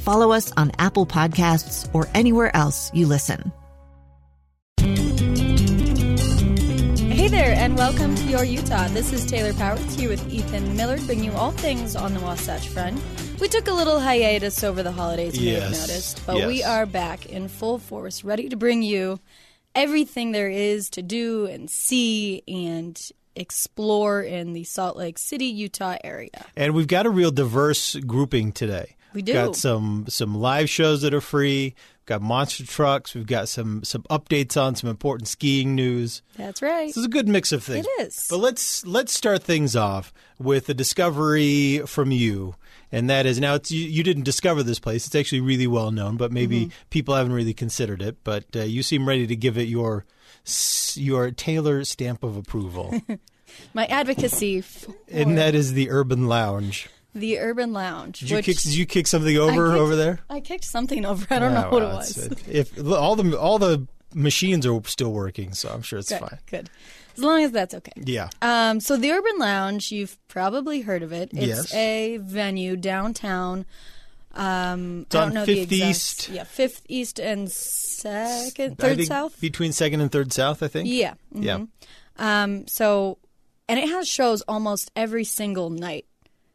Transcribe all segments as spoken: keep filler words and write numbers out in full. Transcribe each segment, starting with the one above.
Follow us on Apple Podcasts or anywhere else you listen. Hey there, and welcome to Your Utah. This is Taylor Powers here with Ethan Miller, bringing you all things on the Wasatch Front. We took a little hiatus over the holidays, you yes. may have noticed, but yes. we are back in full force, ready to bring you everything there is to do and see and explore in the Salt Lake City, Utah area. And we've got a real diverse grouping today. We do. We've got some some live shows that are free. We've got monster trucks. We've got some some updates on some important skiing news. That's right. This is a good mix of things. It is. But let's let's start things off with a discovery from you. And that is, now it's, you, you didn't discover this place. It's actually really well known, but maybe mm-hmm. people haven't really considered it. But uh, you seem ready to give it your your Taylor stamp of approval. My advocacy for... And that is the Urban Lounge. The Urban Lounge. Did you, which, kick, did you kick something over kicked, over there? I kicked something over. I don't oh, know what well, it was. It, if all the all the machines are still working, so I'm sure it's good, fine. Good, as long as that's okay. Yeah. Um. So the Urban Lounge, you've probably heard of it. It's yes. a venue downtown. Um, it's I don't know Fifth the exact, East. Yeah, Fifth East and Second, Third South. Between Second and Third South, I think. Yeah. Mm-hmm. Yeah. Um. So, and it has shows almost every single night.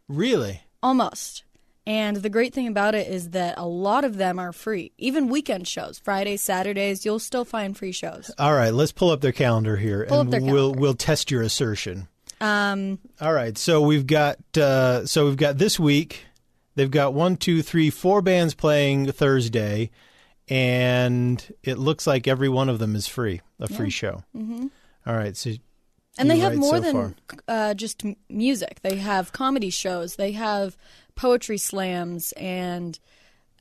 Really? Almost. And the great thing about it is that a lot of them are free. Even weekend shows, Fridays, Saturdays, you'll still find free shows. All right, let's pull up their calendar here, pull and calendar. we'll we'll test your assertion. Um. All right, so we've got uh, so we've got this week. They've got one, two, three, four bands playing Thursday, and it looks like every one of them is free, a free yeah. show. Mm-hmm. All right, so. And they have right more so than uh, just music. They have comedy shows. They have poetry slams. And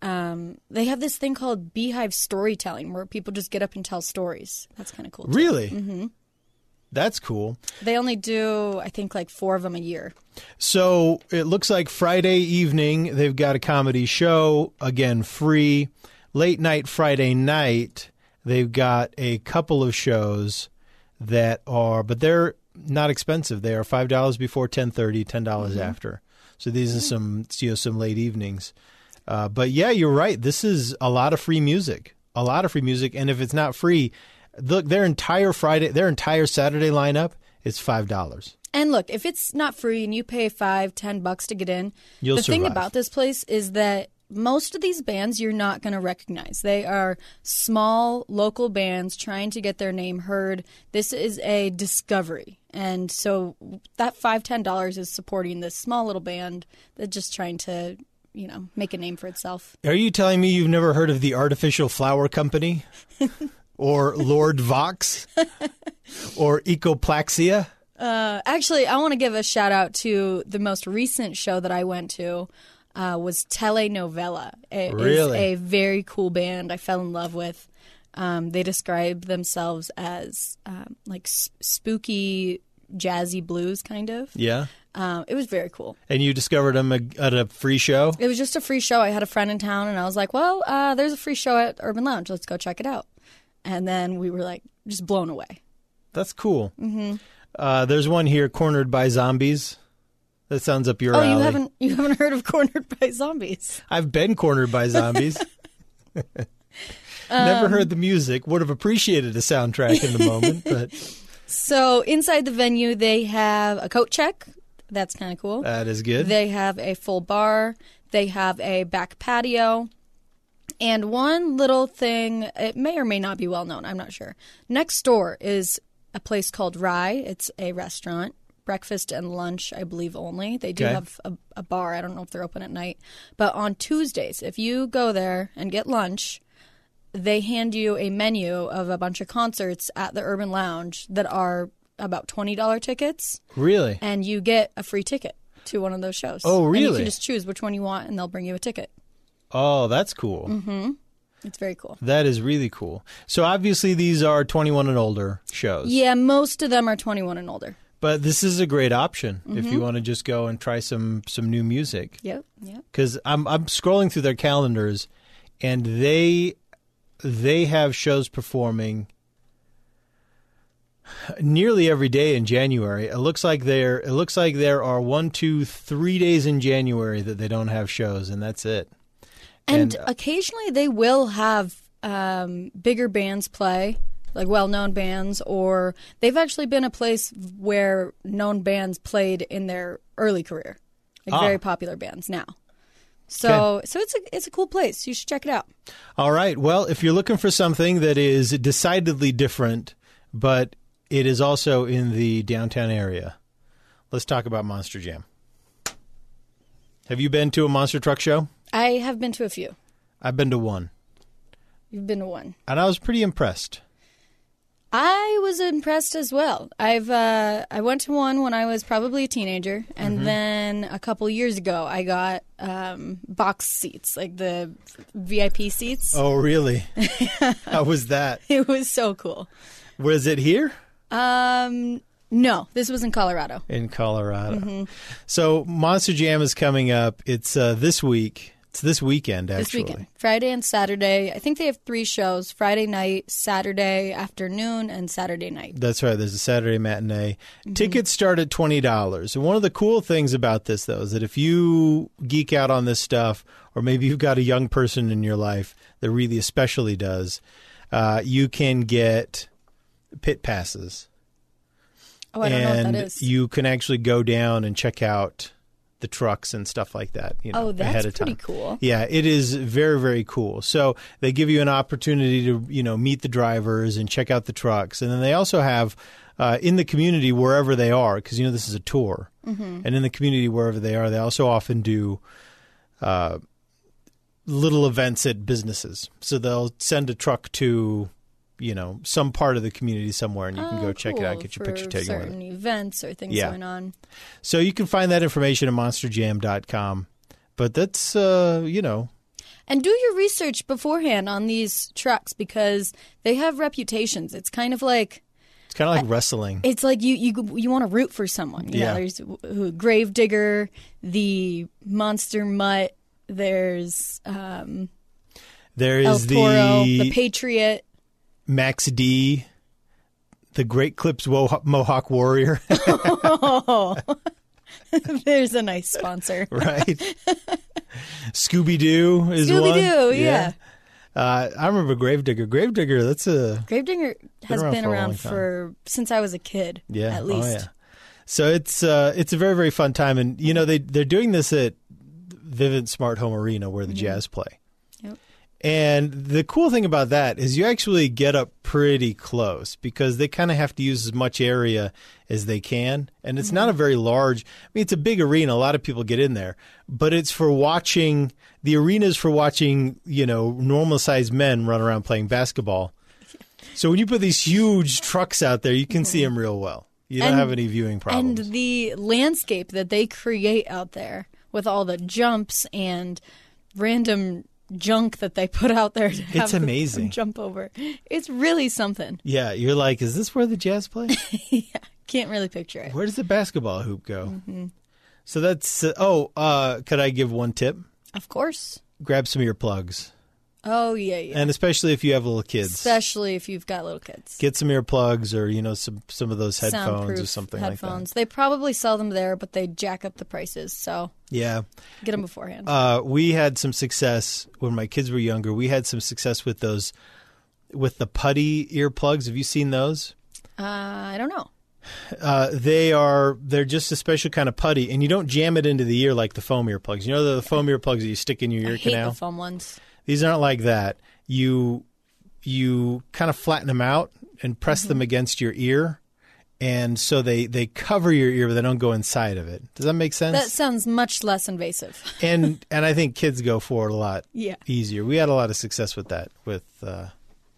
um, they have this thing called beehive storytelling where people just get up and tell stories. That's kind of cool. Too. Really? Mm-hmm. That's cool. They only do, I think, like four of them a year. So it looks like Friday evening they've got a comedy show, again, free. Late night Friday night they've got a couple of shows that are, but they're not expensive. They are five dollars before ten thirty, ten dollars mm-hmm. after. So these mm-hmm. are some, you know, some late evenings. Uh, but yeah, you're right. This is a lot of free music, a lot of free music. And if it's not free, look, their entire Friday, their entire Saturday lineup is five dollars. And look, if it's not free and you pay five, ten bucks to get in, You'll the survive. thing about this place is that most of these bands you're not going to recognize. They are small local bands trying to get their name heard. This is a discovery. And so that five dollars, ten dollars is supporting this small little band that's just trying to, you know, make a name for itself. Are you telling me you've never heard of the Artificial Flower Company or Lord Vox or Ecoplaxia? Uh, actually, I want to give a shout out to the most recent show that I went to. Uh, was Telenovela. It really? is a very cool band I fell in love with. Um, they describe themselves as um, like sp- spooky, jazzy blues kind of. Yeah. Um, it was very cool. And you discovered them at a free show? It was just a free show. I had a friend in town and I was like, well, uh, there's a free show at Urban Lounge. Let's go check it out. And then we were like just blown away. That's cool. Mm-hmm. Uh, there's one here, Cornered by Zombies. That sounds up your alley. Oh, you haven't you haven't heard of Cornered by Zombies? I've been cornered by zombies. Never um, heard the music. Would have appreciated a soundtrack in the moment, but so inside the venue they have a coat check. That's kind of cool. That is good. They have a full bar. They have a back patio. And one little thing, it may or may not be well known, I'm not sure. Next door is a place called Rye. It's a restaurant, breakfast and lunch, I believe only. They do okay. have a, a bar. I don't know if they're open at night. But on Tuesdays, if you go there and get lunch, they hand you a menu of a bunch of concerts at the Urban Lounge that are about twenty dollars tickets. Really? And you get a free ticket to one of those shows. Oh, really? And you can just choose which one you want, and they'll bring you a ticket. Oh, that's cool. Mm-hmm. It's very cool. That is really cool. So obviously these are twenty-one and older shows. Yeah, most of them are twenty-one and older. But this is a great option mm-hmm. if you want to just go and try some, some new music. Yep, yep. Because I'm I'm scrolling through their calendars, and they they have shows performing nearly every day in January. It looks like there it looks like there are one, two, three days in January that they don't have shows, and that's it. And, and uh, occasionally they will have um, bigger bands play, like well-known bands, or they've actually been a place where known bands played in their early career, like ah. very popular bands now. So okay. so it's a, it's a cool place. You should check it out. All right. Well, if you're looking for something that is decidedly different, but it is also in the downtown area, let's talk about Monster Jam. Have you been to a monster truck show? I have been to a few. I've been to one. You've been to one. And I was pretty impressed. I was impressed as well. I've uh, I went to one when I was probably a teenager, and mm-hmm. then a couple years ago I got um, box seats, like the V I P seats. Oh, really? How was that? It was so cool. Was it here? Um. No, this was in Colorado. In Colorado. Mm-hmm. So Monster Jam is coming up. It's uh, this week. It's this weekend, actually. This weekend. Friday and Saturday. I think they have three shows, Friday night, Saturday afternoon, and Saturday night. That's right. There's a Saturday matinee. Mm-hmm. Tickets start at twenty dollars. And one of the cool things about this, though, is that if you geek out on this stuff, or maybe you've got a young person in your life that really especially does, uh, you can get pit passes. Oh, I don't and know what that is. You can actually go down and check out the trucks and stuff like that. You know, oh, that's ahead of pretty time. Cool. Yeah, it is very, very cool. So they give you an opportunity to, you know, meet the drivers and check out the trucks. And then they also have uh, in the community wherever they are, because, you know, this is a tour. Mm-hmm. And in the community wherever they are, they also often do uh, little events at businesses. So they'll send a truck to... you know, some part of the community somewhere, and you can oh, go check cool. it out, get your For picture taken. Certain with it. Events or things yeah. going on. So you can find that information at monster jam dot com. But that's, uh, you know. And do your research beforehand on these trucks, because they have reputations. It's kind of like. It's kind of like I, wrestling. It's like you you, you want to root for someone. You yeah. know, there's who, Gravedigger, the Monster Mutt, there's um, there is El Toro, the... the Patriot. Max D, the Great Clips Mohawk Warrior. Oh, there's a nice sponsor. Right. Scooby-Doo is Scooby-Doo, one. Scooby-Doo, yeah. yeah. Uh, I remember Gravedigger. Gravedigger, that's a... Gravedigger has been around, been for, around for since I was a kid, yeah. at least. Oh, yeah. So it's uh, it's a very, very fun time. And, you know, they, they're doing this at Vivint Smart Home Arena where the mm-hmm. Jazz play. Yep. And the cool thing about that is you actually get up pretty close because they kind of have to use as much area as they can. And it's mm-hmm. not a very large – I mean, it's a big arena. A lot of people get in there. But it's for watching – the arena is for watching, you know, normal-sized men run around playing basketball. So when you put these huge trucks out there, you can mm-hmm. see them real well. You don't and, have any viewing problems. And the landscape that they create out there with all the jumps and random – junk that they put out there to have it's amazing. Jump over. It's really something. Yeah, you're like, is this where the Jazz play? Yeah, can't really picture it. Where does the basketball hoop go? Mm-hmm. So that's, uh, oh, uh, could I give one tip? Of course. Grab some earplugs. Oh, yeah, yeah. And especially if you have little kids. Especially if you've got little kids. Get some earplugs or, you know, some, some of those headphones Soundproof or something headphones. Like that. They probably sell them there, but they jack up the prices, so yeah, get them beforehand. Uh, we had some success when my kids were younger. We had some success with those, with the putty earplugs. Have you seen those? Uh, I don't know. Uh, they are, they're just a special kind of putty, and you don't jam it into the ear like the foam earplugs. You know the foam earplugs that you stick in your ear I canal? I hate the foam ones. These aren't like that. You you kind of flatten them out and press mm-hmm. them against your ear. And so they, they cover your ear, but they don't go inside of it. Does that make sense? That sounds much less invasive. and and I think kids go for it a lot yeah. easier. We had a lot of success with that with uh,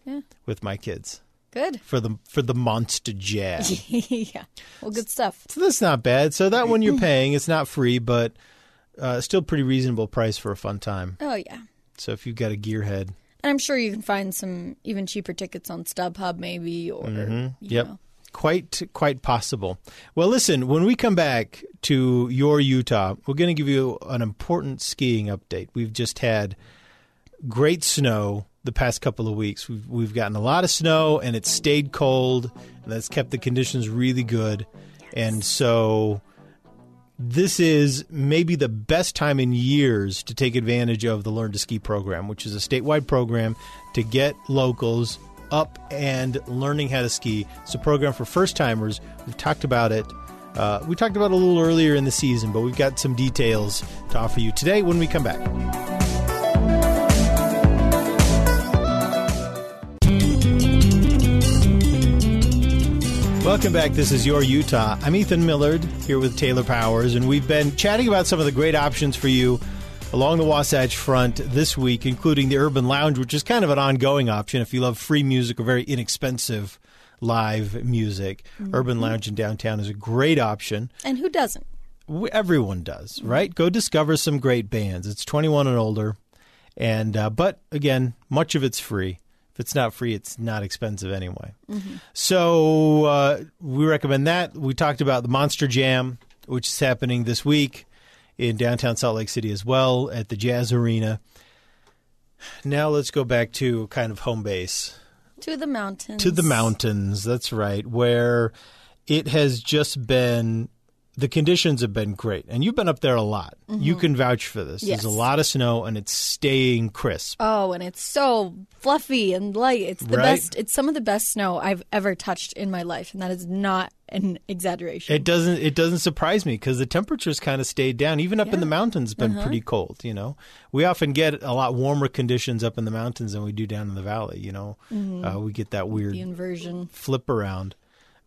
yeah. with my kids. Good. For the for the Monster Jam. yeah. Well, good stuff. So that's not bad. So that one you're paying. It's not free, but uh, still pretty reasonable price for a fun time. Oh, yeah. So if you've got a gearhead. And I'm sure you can find some even cheaper tickets on StubHub maybe or, mm-hmm. you yep. know. Quite, quite possible. Well, listen, when we come back to your Utah, we're going to give you an important skiing update. We've just had great snow the past couple of weeks. We've, we've gotten a lot of snow, and it's stayed cold, and that's kept the conditions really good. Yes. And so this is maybe the best time in years to take advantage of the Learn to Ski program, which is a statewide program to get locals up and learning how to ski. It's a program for first-timers. We've talked about it. Uh, we talked about it a little earlier in the season, but we've got some details to offer you today when we come back. Welcome back. This is Your Utah. I'm Ethan Millard here with Taylor Powers, and we've been chatting about some of the great options for you along the Wasatch Front this week, including the Urban Lounge, which is kind of an ongoing option if you love free music or very inexpensive live music. Mm-hmm. Urban Lounge in downtown is a great option. And who doesn't? We, everyone does, right? Go discover some great bands. It's twenty-one and older. and uh, But, again, much of it's free. If it's not free, it's not expensive anyway. Mm-hmm. So uh, we recommend that. We talked about the Monster Jam, which is happening this week in downtown Salt Lake City as well, at the Jazz Arena. Now let's go back to kind of home base. To the mountains. To the mountains, that's right, where it has just been, the conditions have been great. And you've been up there a lot. Mm-hmm. You can vouch for this. Yes. There's a lot of snow, and it's staying crisp. Oh, and it's so fluffy and light. It's the right? best. It's some of the best snow I've ever touched in my life, and that is not an exaggeration. It doesn't it doesn't surprise me because the temperatures kind of stayed down. Even up yeah. in the mountains, been uh-huh. pretty cold, you know. We often get a lot warmer conditions up in the mountains than we do down in the valley, you know. Mm-hmm. Uh, we get that weird the inversion flip around.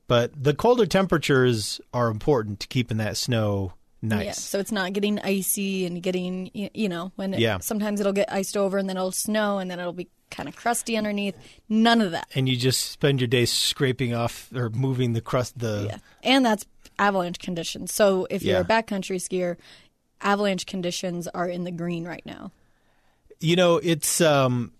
But the colder temperatures are important to keeping that snow nice. Yeah, so it's not getting icy and getting, you know, when it, yeah. sometimes it'll get iced over and then it'll snow and then it'll be kind of crusty underneath. None of that. And you just spend your day scraping off or moving the crust. The yeah. And that's avalanche conditions. So if yeah. you're a backcountry skier, avalanche conditions are in the green right now. You know, it's um,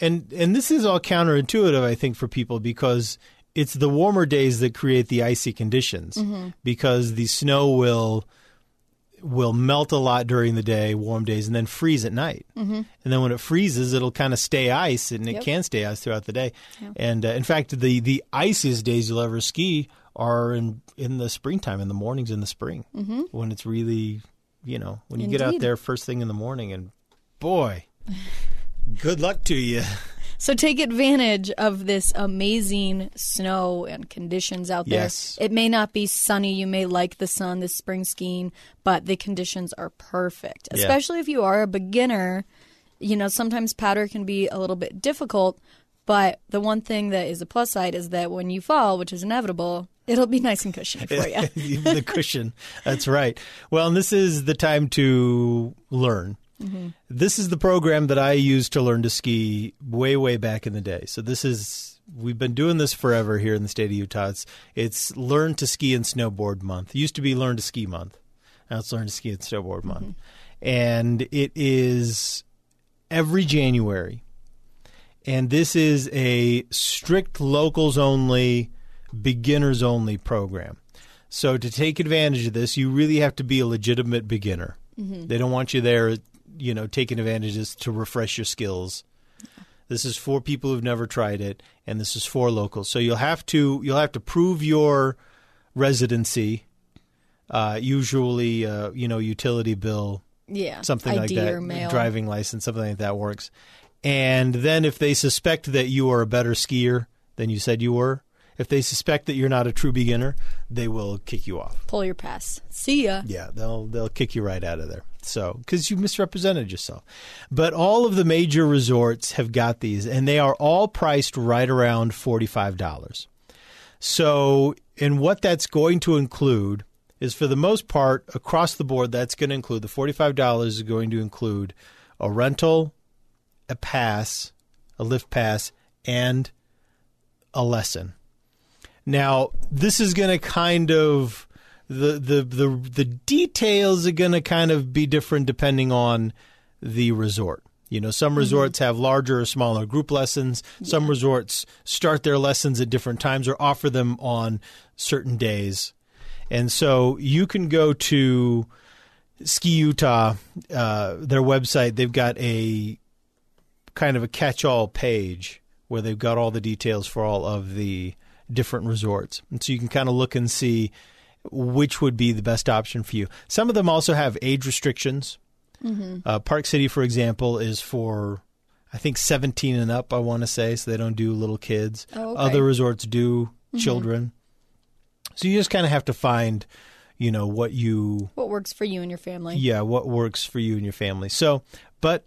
and and this is all counterintuitive, I think, for people because it's the warmer days that create the icy conditions mm-hmm. because the snow will will melt a lot during the day, warm days, and then freeze at night. Mm-hmm. And then when it freezes, it'll kind of stay ice, and yep. it can stay ice throughout the day. Yeah. And, uh, in fact, the, the iciest days you'll ever ski are in, in the springtime, in the mornings in the spring, mm-hmm. when it's really, you know, when you Indeed. Get out there first thing in the morning, and boy, good luck to you. So take advantage of this amazing snow and conditions out there. Yes. It may not be sunny. You may like the sun this spring skiing, but the conditions are perfect, yeah. especially if you are a beginner. You know, sometimes powder can be a little bit difficult, but the one thing that is a plus side is that when you fall, which is inevitable, it'll be nice and cushiony for you. The cushion. That's right. Well, and this is the time to learn. Mm-hmm. This is the program that I used to learn to ski way, way back in the day. So this is, we've been doing this forever here in the state of Utah. It's, it's Learn to Ski and Snowboard Month. It used to be Learn to Ski Month. Now it's Learn to Ski and Snowboard Month. Mm-hmm. And it is every January. And this is a strict locals only, beginners only program. So to take advantage of this, you really have to be a legitimate beginner. Mm-hmm. They don't want you there, you know, taking advantages to refresh your skills. This is for people who've never tried it, and this is for locals. So you'll have to you'll have to prove your residency, uh, usually, uh, you know, utility bill, yeah, something I D like that, or mail. Driving license, something like that works. And then if they suspect that you are a better skier than you said you were, If they suspect that you're not a true beginner, they will kick you off. Pull your pass. See ya. Yeah, they'll they'll kick you right out of there. So, because you misrepresented yourself. But all of the major resorts have got these, and they are all priced right around forty-five dollars. So, and what that's going to include is, for the most part, across the board, that's going to include, the forty-five dollars is going to include a rental, a pass, a lift pass, and a lesson. Now, this is going to kind of, the the the, the details are going to kind of be different depending on the resort. You know, some resorts mm-hmm. have larger or smaller group lessons. Yeah. Some resorts start their lessons at different times or offer them on certain days. And so you can go to Ski Utah, uh, their website. They've got a kind of a catch-all page where they've got all the details for all of the different resorts. And so you can kind of look and see which would be the best option for you. Some of them also have age restrictions. Mm-hmm. Uh, Park City, for example, is for, I think, seventeen and up, I want to say, so they don't do little kids. Oh, okay. Other resorts do mm-hmm. children. So you just kind of have to find, you know, what you... What works for you and your family. Yeah, what works for you and your family. So, but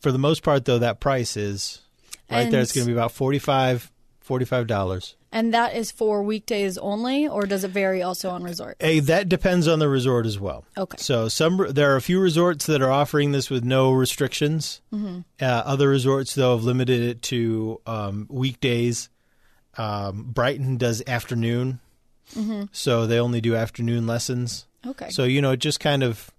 for the most part, though, that price is right and there. It's going to be about forty-five dollars. forty-five dollars. And that is for weekdays only, or does it vary also on resort? Hey, that depends on the resort as well. Okay. So some there are a few resorts that are offering this with no restrictions. Mm-hmm. Uh, other resorts, though, have limited it to um, weekdays. Um, Brighton does afternoon, mm-hmm. so they only do afternoon lessons. Okay. So, you know, it just kind of,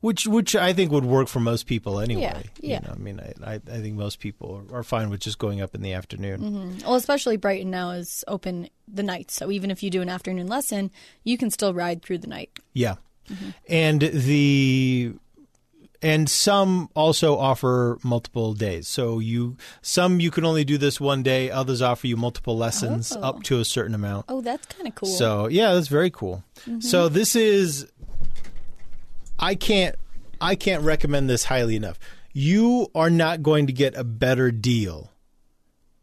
which which I think would work for most people anyway. Yeah, yeah. You know, I mean, I I think most people are fine with just going up in the afternoon. Mm-hmm. Well, especially Brighton now is open the night, so even if you do an afternoon lesson, you can still ride through the night. Yeah, mm-hmm. and the. And some also offer multiple days. So you some you can only do this one day. Others offer you multiple lessons oh. up to a certain amount. Oh, that's kind of cool. So, yeah, that's very cool. Mm-hmm. So this is I can't I can't recommend this highly enough. You are not going to get a better deal.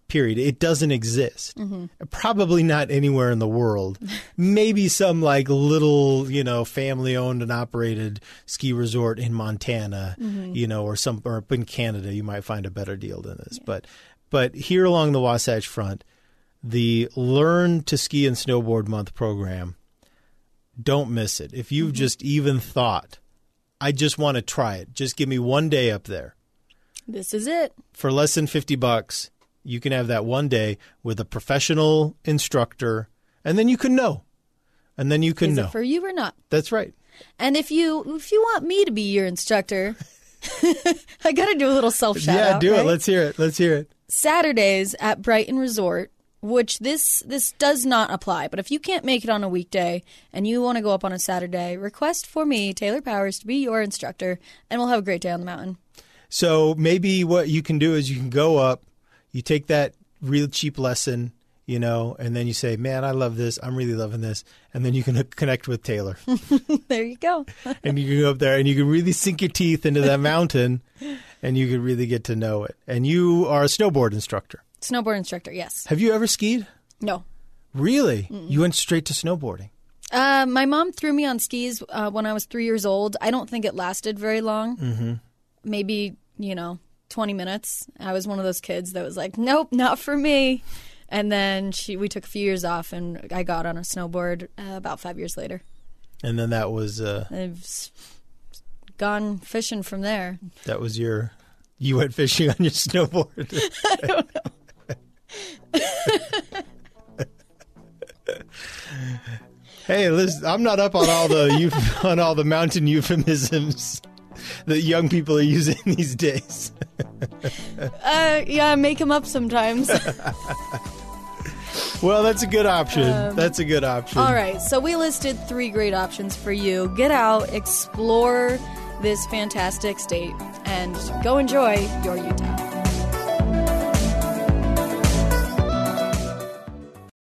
Period. It doesn't exist. Mm-hmm. Probably not anywhere in the world. Maybe some like little, you know, family owned and operated ski resort in Montana, mm-hmm. you know, or some or up in Canada, you might find a better deal than this. Yeah. But but here along the Wasatch Front, the Learn to Ski and Snowboard Month program, don't miss it. If you've mm-hmm. just even thought, I just want to try it. Just give me one day up there. This is it. For less than fifty bucks. You can have that one day with a professional instructor, and then you can know. And then you can Is know. Is it for you or not? That's right. And if you if you want me to be your instructor, I got to do a little self-shout yeah, out. Yeah, do right? it. Let's hear it. Let's hear it. Saturdays at Brighton Resort, which this this does not apply, but if you can't make it on a weekday and you want to go up on a Saturday, request for me, Taylor Powers, to be your instructor, and we'll have a great day on the mountain. So maybe what you can do is you can go up. You take that real cheap lesson, you know, and then you say, man, I love this. I'm really loving this. And then you can connect with Taylor. There you go. And you can go up there and you can really sink your teeth into that mountain and you can really get to know it. And you are a snowboard instructor. Snowboard instructor, yes. Have you ever skied? No. Really? Mm-mm. You went straight to snowboarding. Uh, my mom threw me on skis uh, when I was three years old. I don't think it lasted very long. Mm-hmm. Maybe, you know. twenty minutes. I was one of those kids that was like, nope, not for me. And then she, we took a few years off and I got on a snowboard uh, about five years later. And then that was... Uh, I've gone fishing from there. That was your... You went fishing on your snowboard. I don't know. Hey, listen, I'm not up on all the on all the mountain euphemisms that young people are using these days. uh, yeah, make them up sometimes. Well, that's a good option. Um, that's a good option. All right, so we listed three great options for you. Get out, explore this fantastic state, and go enjoy your Utah.